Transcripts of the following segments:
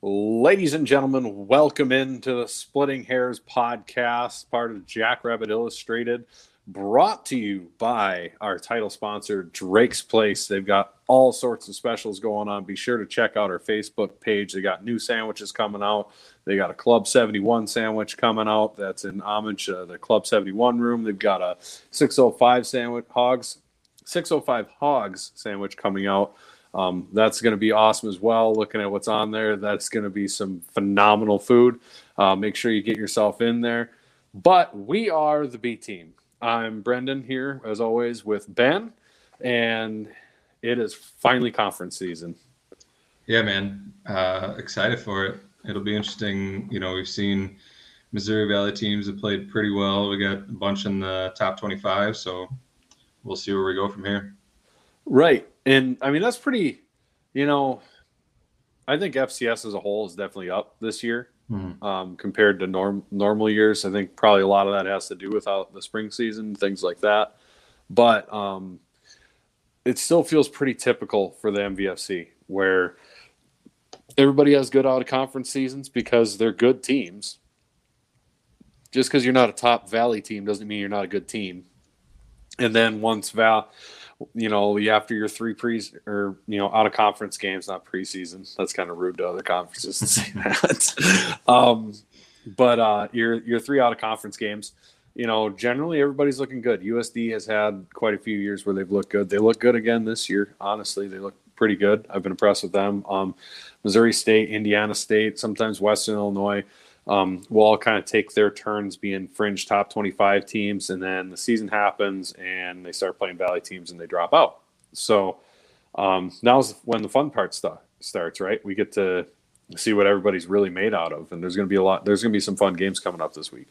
Ladies and gentlemen, welcome into the Splitting Hairs podcast, part of Jackrabbit Illustrated, brought to you by our title sponsor, Drake's Place. They've got all sorts of specials going on. Be sure to check out our Facebook page. They got new sandwiches coming out. They got a Club 71 sandwich coming out. That's in homage to the Club 71 room. They've got a 605 Hogs sandwich coming out. That's going to be awesome as well. Looking at what's on there, that's going to be some phenomenal food. Make sure you get yourself in there. But we are the B Team. I'm Brendan here, as always, with Ben, and it is finally conference season. Yeah, man. Excited for it. It'll be interesting. You know, we've seen Missouri Valley teams have played pretty well. We got a bunch in the top 25, so we'll see where we go from here. Right. And, I mean, that's pretty, you know, I think FCS as a whole is definitely up this year compared to normal years. I think probably a lot of that has to do with the spring season, things like that. But it still feels pretty typical for the MVFC where everybody has good out-of-conference seasons because they're good teams. Just because you're not a top Valley team doesn't mean you're not a good team. And then once you know, after your three out of conference games, not preseason. That's kind of rude to other conferences to say that. But your three out of conference games, you know, generally everybody's looking good. USD has had quite a few years where they've looked good. They look good again this year. Honestly, they look pretty good. I've been impressed with them. Missouri State, Indiana State, sometimes Western Illinois. We'll all kind of take their turns being fringe top 25 teams, and then the season happens and they start playing Valley teams and they drop out. So now's when the fun part starts, right? We get to see what everybody's really made out of, and there's going to be some fun games coming up this week.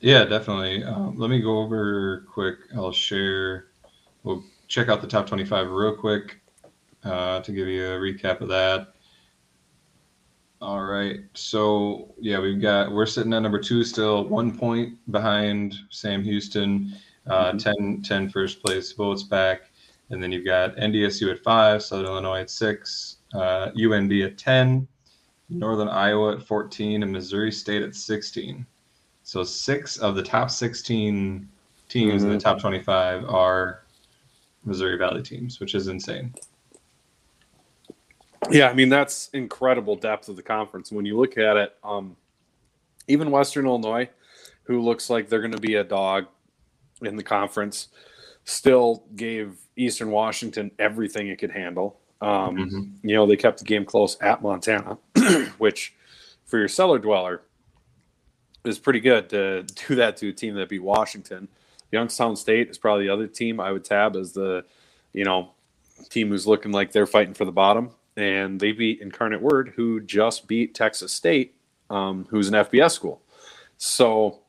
Yeah, definitely. Let me go over quick. We'll check out the top 25 real quick to give you a recap of that. All right. So, yeah, we're sitting at number two still, 1 point behind Sam Houston, 10 first place votes back. And then you've got NDSU at 5, Southern Illinois at 6, UND at 10, Northern Iowa at 14, and Missouri State at 16. So 6 of the top 16 teams in the top 25 are Missouri Valley teams, which is insane. Yeah, I mean, that's incredible depth of the conference. When you look at it, even Western Illinois, who looks like they're going to be a dog in the conference, still gave Eastern Washington everything it could handle. You know, they kept the game close at Montana, which for your cellar dweller is pretty good to do that to a team that beat Washington. Youngstown State is probably the other team I would tab as the, you know, team who's looking like they're fighting for the bottom. And they beat Incarnate Word, who just beat Texas State, who's an FBS school. So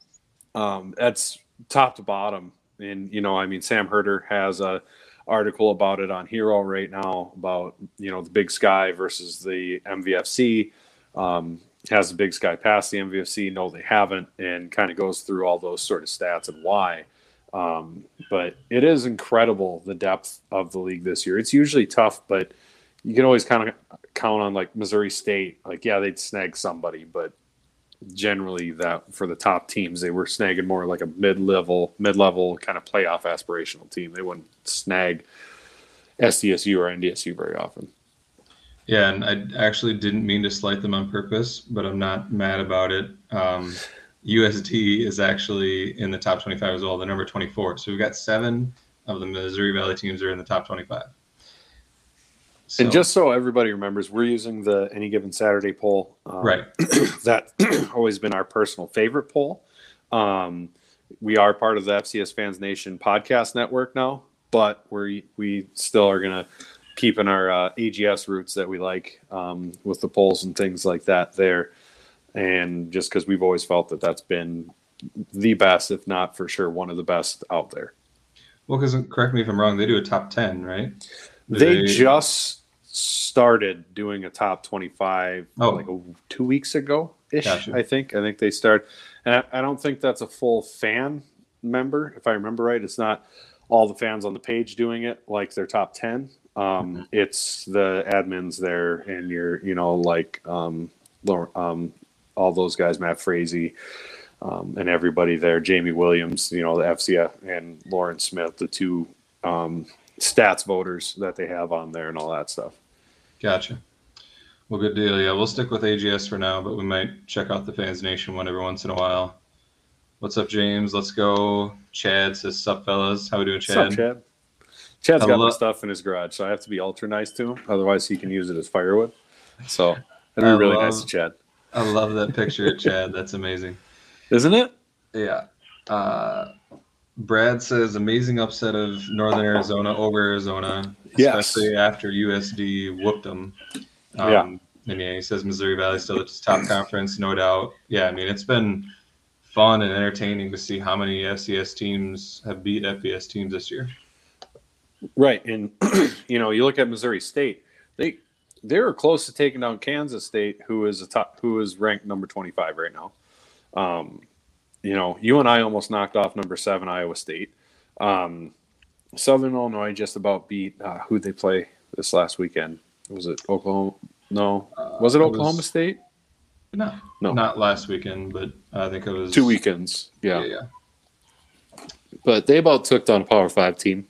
that's top to bottom. And, you know, I mean, Sam Herter has an article about it on Hero right now about, you know, the Big Sky versus the MVFC. Has the Big Sky passed the MVFC? No, they haven't. And kind of goes through all those sort of stats and why. But it is incredible, the depth of the league this year. It's usually tough, but you can always kind of count on, like, Missouri State. Like, yeah, they'd snag somebody, but generally that for the top teams, they were snagging more like a mid-level kind of playoff aspirational team. They wouldn't snag SDSU or NDSU very often. Yeah, and I actually didn't mean to slight them on purpose, but I'm not mad about it. USD is actually in the top 25 as well, the number 24. So we've got 7 of the Missouri Valley teams are in the top 25. So. And just so everybody remembers, we're using the Any Given Saturday poll. Right. That's always been our personal favorite poll. We are part of the FCS Fans Nation podcast network now, but we still are going to keep in our AGS roots that we like with the polls and things like that there. And just because we've always felt that that's been the best, if not for sure, one of the best out there. Well, because correct me if I'm wrong, they do a top 10, right? They just started doing a top 25 like 2 weeks ago-ish, gotcha. I think they start. And I don't think that's a full fan member, if I remember right. It's not all the fans on the page doing it like their top 10. It's the admins there, and all those guys, Matt Frazee, and everybody there, Jamie Williams, the FCF, and Lauren Smith, the two stats voters that they have on there and all that stuff. Gotcha. Well, good deal. Yeah, we'll stick with AGS for now, but we might check out the Fans Nation one every once in a while. What's up, James? Let's go. Chad says, sup, fellas. How we doing, Chad? What's up, Chad? Chad's got the stuff in his garage, so I have to be ultra nice to him. Otherwise, he can use it as firewood. So that'd be really nice to Chad. I love that picture of Chad. That's amazing. Isn't it? Yeah. Brad says, amazing upset of Northern Arizona over Arizona, especially after USD whooped them. And he says Missouri Valley still at its top conference, no doubt. Yeah, I mean, it's been fun and entertaining to see how many FCS teams have beat FBS teams this year. Right, and, you look at Missouri State, they were close to taking down Kansas State, who is ranked number 25 right now. UNI almost knocked off number 7 Iowa State. Southern Illinois just about beat who'd they play this last weekend? Was it Oklahoma? No. Was it Oklahoma State? No. Not last weekend, but I think it was 2 weekends. Yeah. But they about took down a Power 5 team.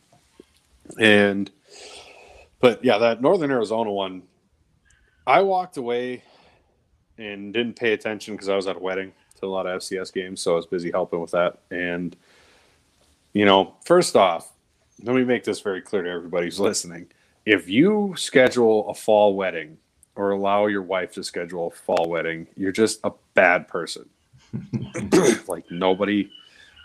But that Northern Arizona one, I walked away and didn't pay attention because I was at a wedding to a lot of FCS games, so I was busy helping with that. And, first off, let me make this very clear to everybody who's listening. If you schedule a fall wedding or allow your wife to schedule a fall wedding, you're just a bad person. Like nobody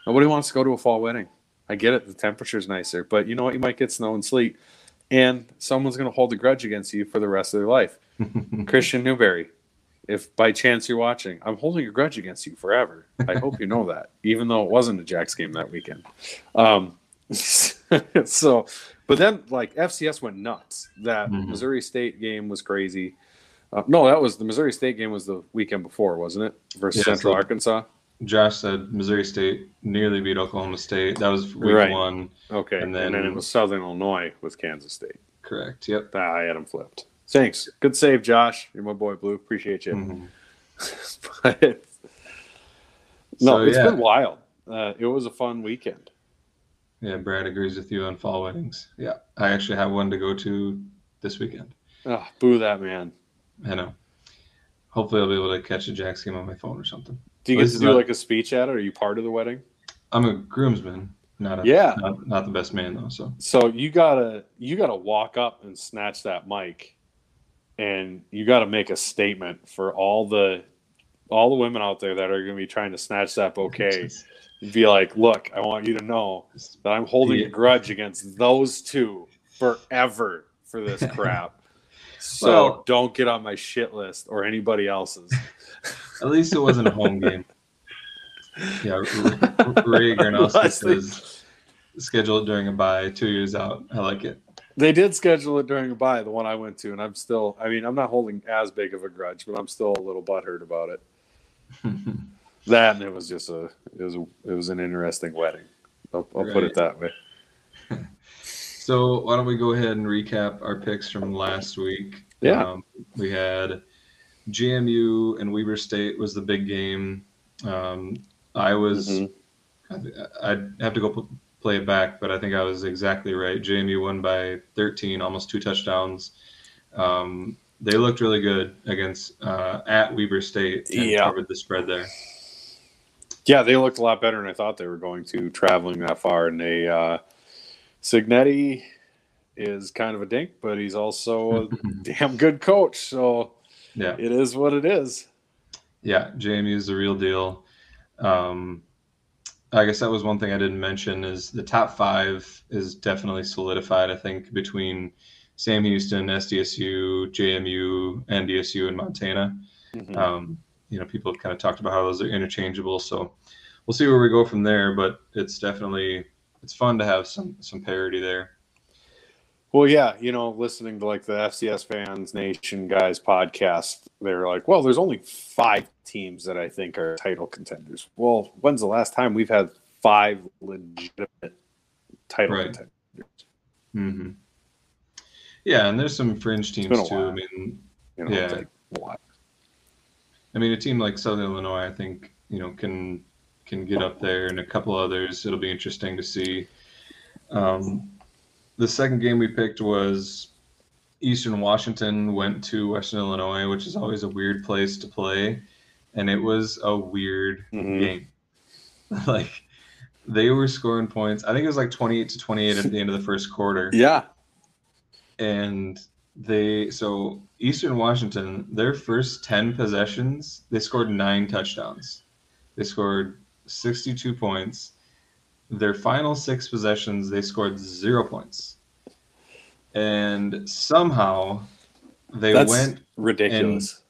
wants to go to a fall wedding. I get it. The temperature's nicer, but you know what? You might get snow and sleet, and someone's going to hold a grudge against you for the rest of their life. Christian Newberry, if by chance you're watching, I'm holding a grudge against you forever. I hope you know that, even though it wasn't a Jacks game that weekend. But then, FCS went nuts. That Missouri State game was crazy. The Missouri State game was the weekend before, wasn't it? Versus Central Arkansas. Josh said Missouri State nearly beat Oklahoma State. That was week one. Okay, and then it was Southern Illinois with Kansas State. Correct, yep. I had them flipped. Thanks. Good save, Josh. You're my boy, Blue. Appreciate you. Mm-hmm. It's been wild. It was a fun weekend. Yeah, Brad agrees with you on fall weddings. Yeah, I actually have one to go to this weekend. Oh, boo that man. I know. Hopefully I'll be able to catch a Jacks game on my phone or something. Do you get to do a speech at it? Are you part of the wedding? I'm a groomsman, not the best man though. So you gotta walk up and snatch that mic, and you gotta make a statement for all the women out there that are gonna be trying to snatch that bouquet. You'd be like, look, I want you to know that I'm holding a grudge against those two forever for this crap. So don't get on my shit list or anybody else's. At least it wasn't a home game. Yeah, Ray Granowski says schedule it during a bye, 2 years out. I like it. They did schedule it during a bye, the one I went to, and I'm still, I'm not holding as big of a grudge, but I'm still a little butthurt about it. That, and it was just it was an interesting wedding. I'll put it that way. So why don't we go ahead and recap our picks from last week? Yeah, we had JMU and Weber State was the big game. I'd have to go play it back, but I think I was exactly right. JMU won by 13, almost 2 touchdowns. They looked really good against at Weber State and covered the spread there. Yeah, they looked a lot better than I thought they were going to, traveling that far. And they Signetti is kind of a dink, but he's also a damn good coach. So it is what it is. Yeah, JMU is the real deal. I guess that was one thing I didn't mention is the top 5 is definitely solidified, I think, between Sam Houston, SDSU, JMU, NDSU, and Montana. People have kind of talked about how those are interchangeable, so we'll see where we go from there. But it's definitely fun to have some parity there. Well, listening to the FCS Fans Nation guys podcast, they're like, well, there's only 5 teams that I think are title contenders. Well, when's the last time we've had 5 legitimate title contenders? Mm-hmm. Yeah, and there's some fringe teams too. I mean, you know, yeah. I mean, a team like Southern Illinois, I think, you know, can get up there, and a couple others. It'll be interesting to see. The second game we picked was Eastern Washington went to Western Illinois, which is always a weird place to play. And it was a weird game. Like, they were scoring points. I think it was like 28-28 at the end of the first quarter. Yeah. And so Eastern Washington, their first 10 possessions, they scored 9 touchdowns. They scored 62 points. Their final 6 possessions, they scored 0 points. And somehow they went ridiculous.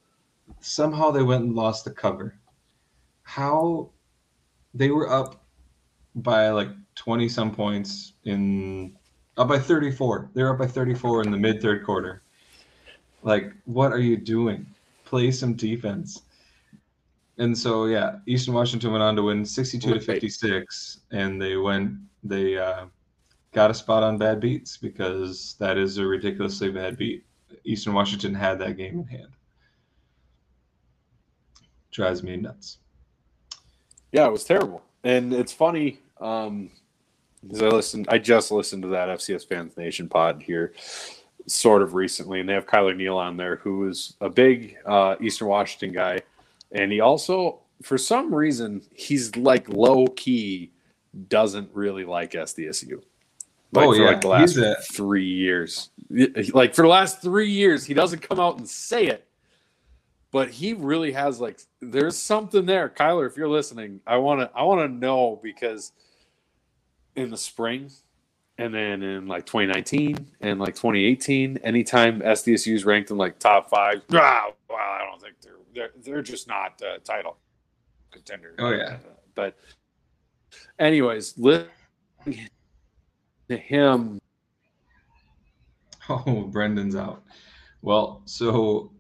Somehow they went and lost the cover. How they were up by like 20 some points up by 34. They were up by 34 in the mid third quarter. Like, what are you doing? Play some defense. And so, yeah, Eastern Washington went on to win 62-56, and they got a spot on bad beats, because that is a ridiculously bad beat. Eastern Washington had that game in hand. Drives me nuts. Yeah, it was terrible. And it's funny, because I just listened to that FCS Fans Nation pod here sort of recently, and they have Kyler Neal on there, who is a big Eastern Washington guy. And he also, for some reason, he's like low-key doesn't really like SDSU. Like, for like the last 3 years. Like, for the last 3 years, he doesn't come out and say it. But he really has, like, there's something there. Kyler, if you're listening, I wanna know, because in the spring and then in like 2019 and like 2018, anytime SDSU's ranked in like top 5, well, I don't think they're just not a title contender. Oh yeah. But anyways, listening to him. Oh, Brendan's out. Well, so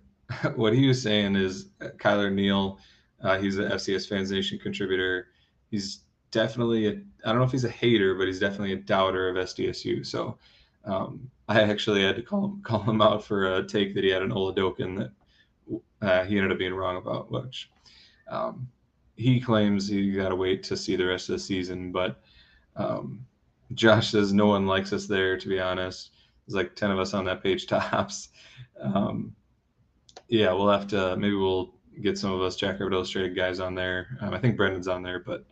what he was saying is Kyler Neal, he's an FCS Fans Nation contributor. He's definitely I don't know if he's a hater, but he's definitely a doubter of SDSU. So I actually had to call him out for a take that he had on Oladokun that he ended up being wrong about, which he claims you got to wait to see the rest of the season. But Josh says no one likes us there, to be honest. There's like 10 of us on that page tops. Yeah, we'll have to, maybe we'll get some of us Jackrabbit Illustrated guys on there. I think Brendan's on there, but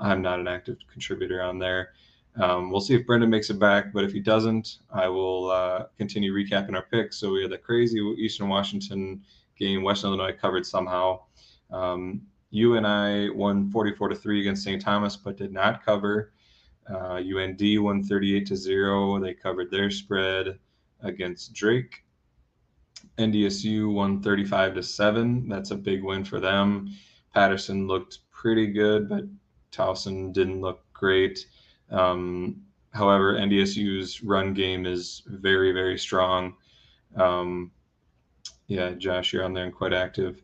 I'm not an active contributor on there. We'll see if Brendan makes it back, but if he doesn't, I will continue recapping our picks. So we had the crazy Eastern Washington game. Western Illinois covered somehow. UNI won 44-3 against St. Thomas, but did not cover. UND won 38-0. They covered their spread against Drake. NDSU won 35-7. That's a big win for them. Patterson looked pretty good, but Towson didn't look great. However, NDSU's run game is very, very strong. Yeah, Josh, you're on there and quite active.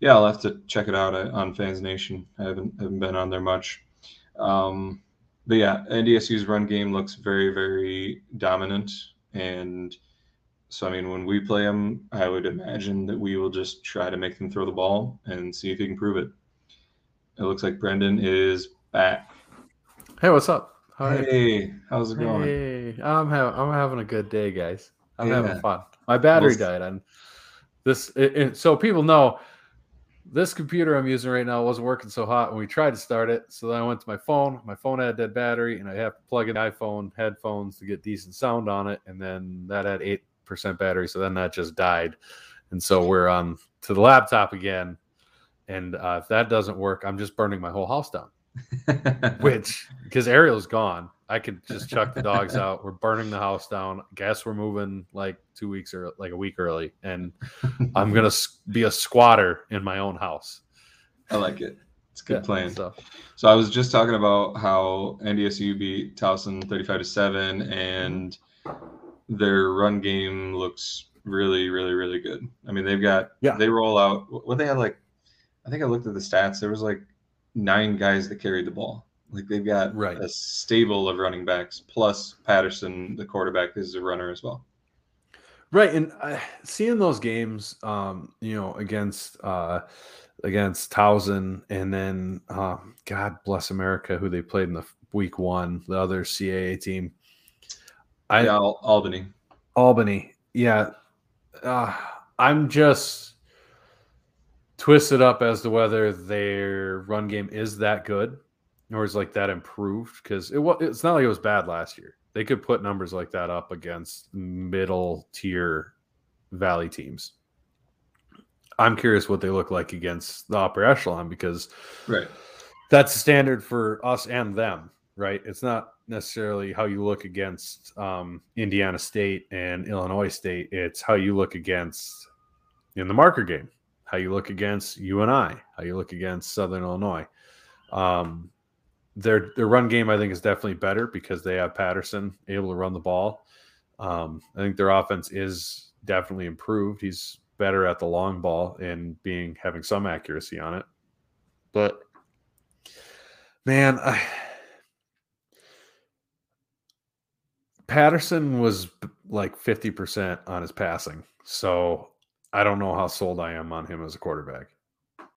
Yeah, I'll have to check it out on Fans Nation. I haven't been on there much. But yeah, NDSU's run game looks very, very dominant. And so, I mean, when we play them, I would imagine that we will just try to make them throw the ball and see if he can prove it. It looks like Brendan is back. Hey, what's up? Hi. Hey, how's it going? Hey, I'm having a good day, guys. I'm having fun. My battery died on this. So people know this computer I'm using right now wasn't working so hot when we tried to start it. So then I went to my phone. My phone had a dead battery, and I have to plug in iPhone headphones to get decent sound on it. And then that had 8% battery. So then that just died. And so we're on to the laptop again. And if that doesn't work, I'm just burning my whole house down. Which, because Ariel's gone, I could just chuck the dogs out. We're burning the house down. Guess we're moving like 2 weeks or like a week early, and I'm gonna be a squatter in my own house. I like it. It's good plan. So I was just talking about how NDSU beat Towson 35-7, and their run game looks really, really, really good. I mean, they've got they roll out what they had, like, I think I looked at the stats. There was like 9 guys that carried the ball. Like, they've got a stable of running backs, plus Patterson, the quarterback, is a runner as well. Right, and seeing those games, against Towson, and then God bless America, who they played in the week one, the other CAA team. Albany. Yeah. I'm just twisted up as to whether their run game is that good or is like that improved, because it's not like it was bad last year. They could put numbers like that up against middle tier Valley teams. I'm curious what they look like against the upper echelon, because that's the standard for us and them, right? It's not necessarily how you look against Indiana State and Illinois State. It's how you look against in the marker game, how you look against UNI, how you look against Southern Illinois. Their run game, I think, is definitely better because they have Patterson able to run the ball. I think their offense is definitely improved. He's better at the long ball and having some accuracy on it. But man, Patterson was like 50% on his passing. So I don't know how sold I am on him as a quarterback.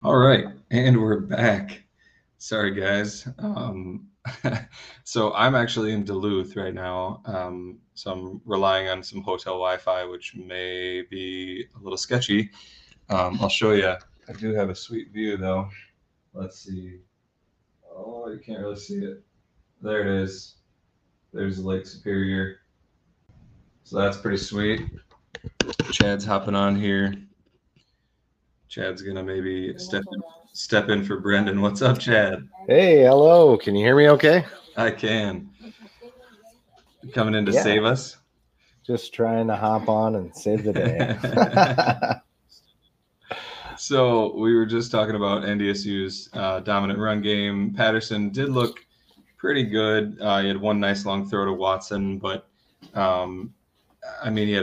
All right. And we're back. Sorry guys. So I'm actually in Duluth right now. So I'm relying on some hotel Wi-Fi, which may be a little sketchy. I'll show you. I do have a sweet view though. Let's see. Oh, you can't really see it. There it is. There's Lake Superior. So that's pretty sweet. Chad's hopping on here. Chad's going to maybe step in for Brendan. What's up, Chad? Hey, hello. Can you hear me okay? I can. Coming in to save us? Just trying to hop on and save the day. So we were just talking about NDSU's dominant run game. Patterson did look pretty good. He had one nice long throw to Watson, but he had a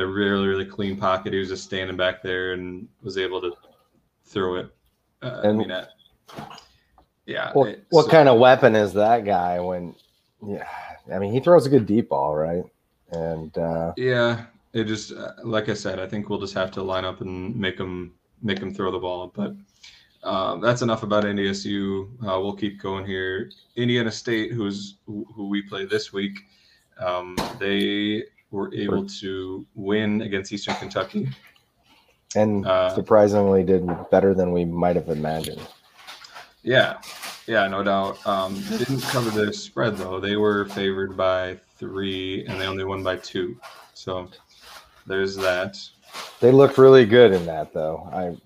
really, really clean pocket. He was just standing back there and was able to throw it. What kind of weapon is that guy when he throws a good deep ball, right? And it just like I said, I think we'll just have to line up and make him throw the ball. But that's enough about NDSU. We'll keep going here. Indiana State, who we play this week, they were able to win against Eastern Kentucky. And surprisingly did better than we might have imagined. Yeah, no doubt. Didn't cover their spread, though. They were favored by 3, and they only won by 2. So there's that. They looked really good in that, though.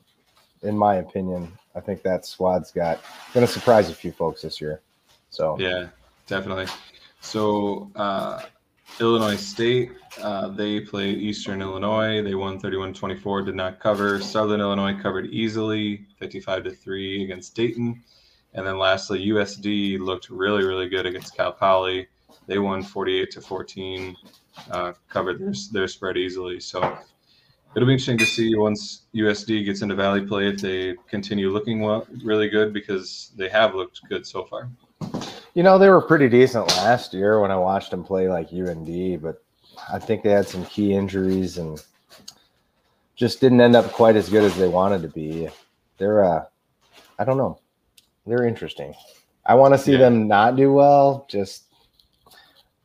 In my opinion, I think that squad's going to surprise a few folks this year. So yeah, definitely. So Illinois State, they played Eastern Illinois. They won 31-24, did not cover. Southern Illinois covered easily, 55-3 against Dayton. And then lastly, USD looked really, really good against Cal Poly. They won 48-14, covered their spread easily. So it'll be interesting to see once USD gets into Valley play if they continue looking really good, because they have looked good so far. You know, they were pretty decent last year when I watched them play like UND, but I think they had some key injuries and just didn't end up quite as good as they wanted to be. They're, I don't know. They're interesting. I want to see them not do well just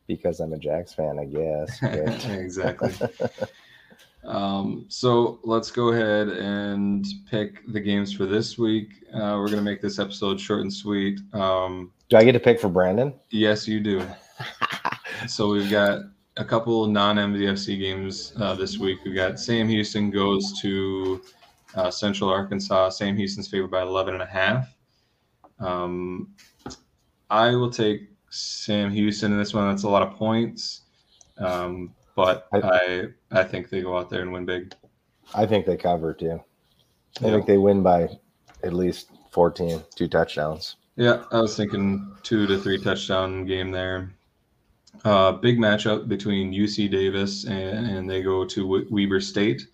because I'm a Jacks fan, I guess. But... Exactly. So let's go ahead and pick the games for this week. We're going to make this episode short and sweet. Do I get to pick for Brandon? Yes, you do. So we've got a couple non-MVFC games this week. We've got Sam Houston goes to Central Arkansas. Sam Houston's favored by 11.5. I will take Sam Houston in this one. That's a lot of points. But I think they go out there and win big. I think they cover, too. I think they win by at least 14, 2 touchdowns. Yeah, I was thinking 2 to 3 touchdown game there. Big matchup between UC Davis and they go to Weber State.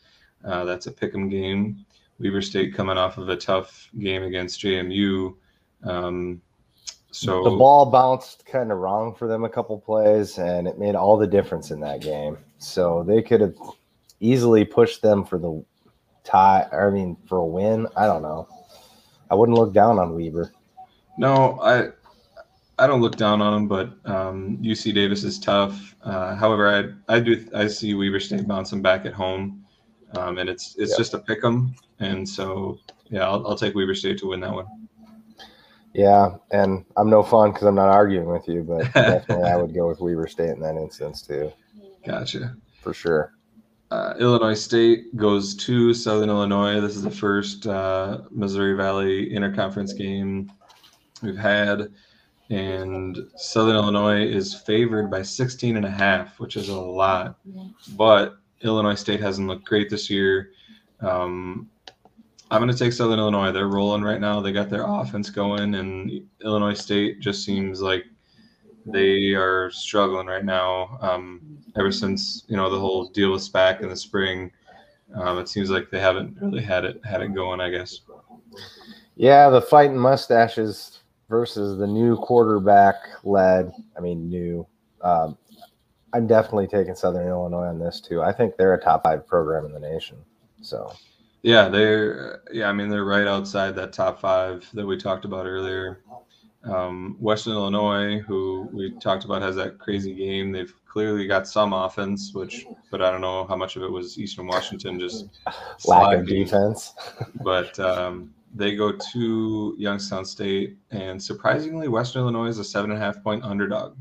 That's a pick'em game. Weber State coming off of a tough game against JMU. So the ball bounced kind of wrong for them a couple plays, and it made all the difference in that game. So they could have easily push them for the tie. I mean, for a win. I don't know. I wouldn't look down on Weber. No, I don't look down on him, but UC Davis is tough. However, I see Weber State bouncing back at home, and it's just a pick 'em, and so yeah, I'll take Weber State to win that one. Yeah, and I'm no fun because I'm not arguing with you, but definitely I would go with Weber State in that instance too. Gotcha. For sure. Illinois State goes to Southern Illinois. This is the first Missouri Valley interconference game we've had, and Southern Illinois is favored by 16.5, which is a lot. But Illinois State hasn't looked great this year. I'm going to take Southern Illinois. They're rolling right now. They got their offense going, and Illinois State just seems like they are struggling right now. Ever since, the whole deal with SPAC in the spring, it seems like they haven't really had it going, I guess. Yeah, the fighting mustaches versus the new quarterback-led, I'm definitely taking Southern Illinois on this too. I think they're a top 5 program in the nation, so – yeah, they're right outside that top 5 that we talked about earlier. Western Illinois, who we talked about, has that crazy game. They've clearly got some offense, but I don't know how much of it was Eastern Washington just lack of defense. But they go to Youngstown State, and surprisingly, Western Illinois is a 7.5-point underdog,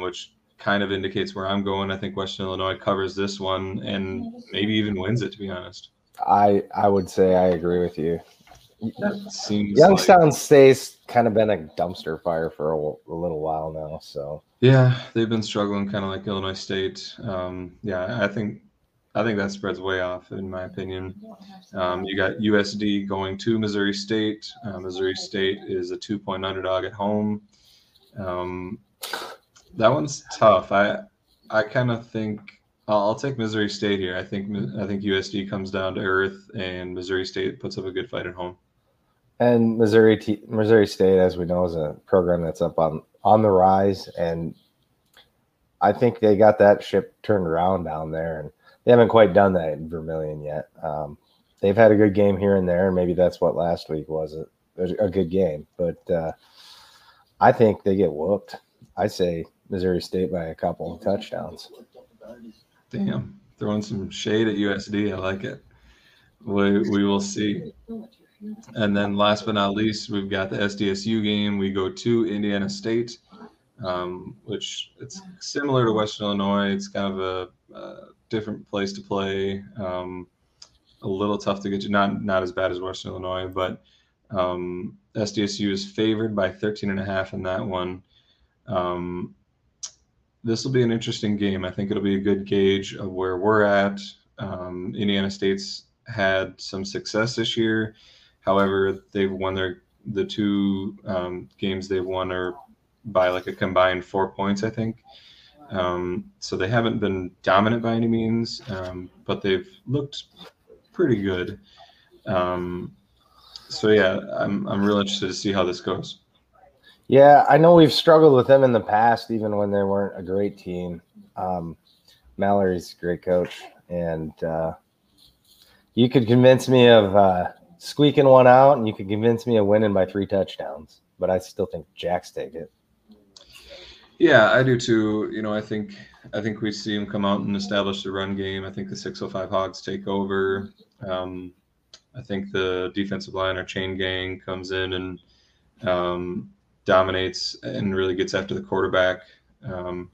which kind of indicates where I'm going. I think Western Illinois covers this one and maybe even wins it, to be honest. I would say I agree with you. Youngstown State's kind of been a dumpster fire for a little while now. So yeah, they've been struggling kind of like Illinois State. I think that spreads way off, in my opinion. You got USD going to Missouri State. Missouri State is a 2-point underdog at home. That one's tough. I kind of think I'll take Missouri State here. I think USD comes down to earth, and Missouri State puts up a good fight at home. And Missouri State, as we know, is a program that's up on the rise, and I think they got that ship turned around down there, and they haven't quite done that in Vermillion yet. They've had a good game here and there, and maybe that's what last week was, a good game. But I think they get whooped. I say Missouri State by a couple of touchdowns. Damn, throwing some shade at USD. I like it. We will see. And then last but not least, we've got the SDSU game. We go to Indiana State, which it's similar to Western Illinois. It's kind of a different place to play. A little tough to get to. Not as bad as Western Illinois, but SDSU is favored by 13.5 in that one. This will be an interesting game. I think it'll be a good gauge of where we're at. Indiana State's had some success this year. However, they've won the two games they've won are by like a combined 4 points, I think. So they haven't been dominant by any means, but they've looked pretty good. So yeah, I'm real interested to see how this goes. Yeah, I know we've struggled with them in the past, even when they weren't a great team. Mallory's a great coach, and you could convince me of squeaking one out, and you could convince me of winning by 3 touchdowns, but I still think Jacks take it. Yeah, I do too. I think we see them come out and establish the run game. I think the 605 Hogs take over. I think the defensive line or chain gang comes in and dominates and really gets after the quarterback. I'm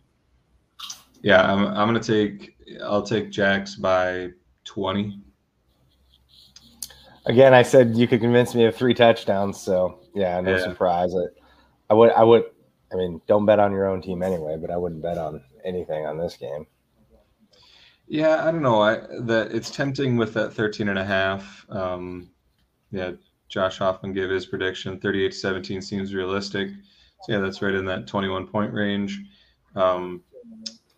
going to I'll take Jacks by 20. Again, I said you could convince me of 3 touchdowns, so yeah, no surprise. I mean, don't bet on your own team anyway, but I wouldn't bet on anything on this game. Yeah, I don't know. That it's tempting with that 13.5. Josh Hoffman gave his prediction. 38-17 seems realistic. So, yeah, that's right in that 21-point range.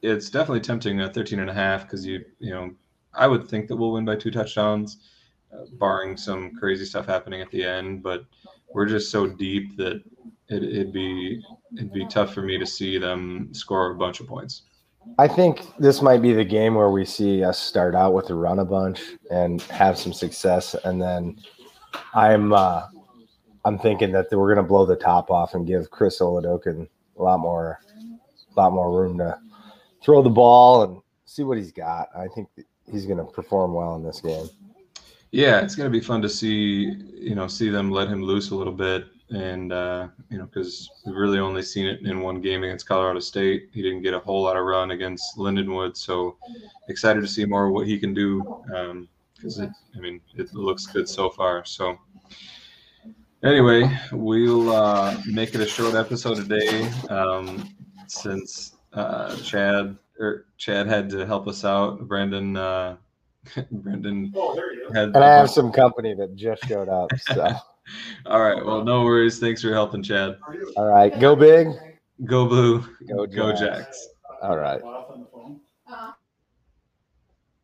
It's definitely tempting at 13.5 because, I would think that we'll win by 2 touchdowns, barring some crazy stuff happening at the end. But we're just so deep that it'd be tough for me to see them score a bunch of points. I think this might be the game where we see us start out with a run a bunch and have some success, and then I'm thinking that we're going to blow the top off and give Chris Oladokun a lot more room to throw the ball and see what he's got. I think he's going to perform well in this game. Yeah, it's going to be fun to see them let him loose a little bit. And, because we've really only seen it in one game against Colorado State. He didn't get a whole lot of run against Lindenwood. So excited to see more of what he can do. It looks good so far. So anyway, we'll make it a short episode today since Chad had to help us out. Brendan had. And I have some company that just showed up, so. All right. Well, no worries. Thanks for helping, Chad. All right. Go big. Go blue. Go Jacks. All right.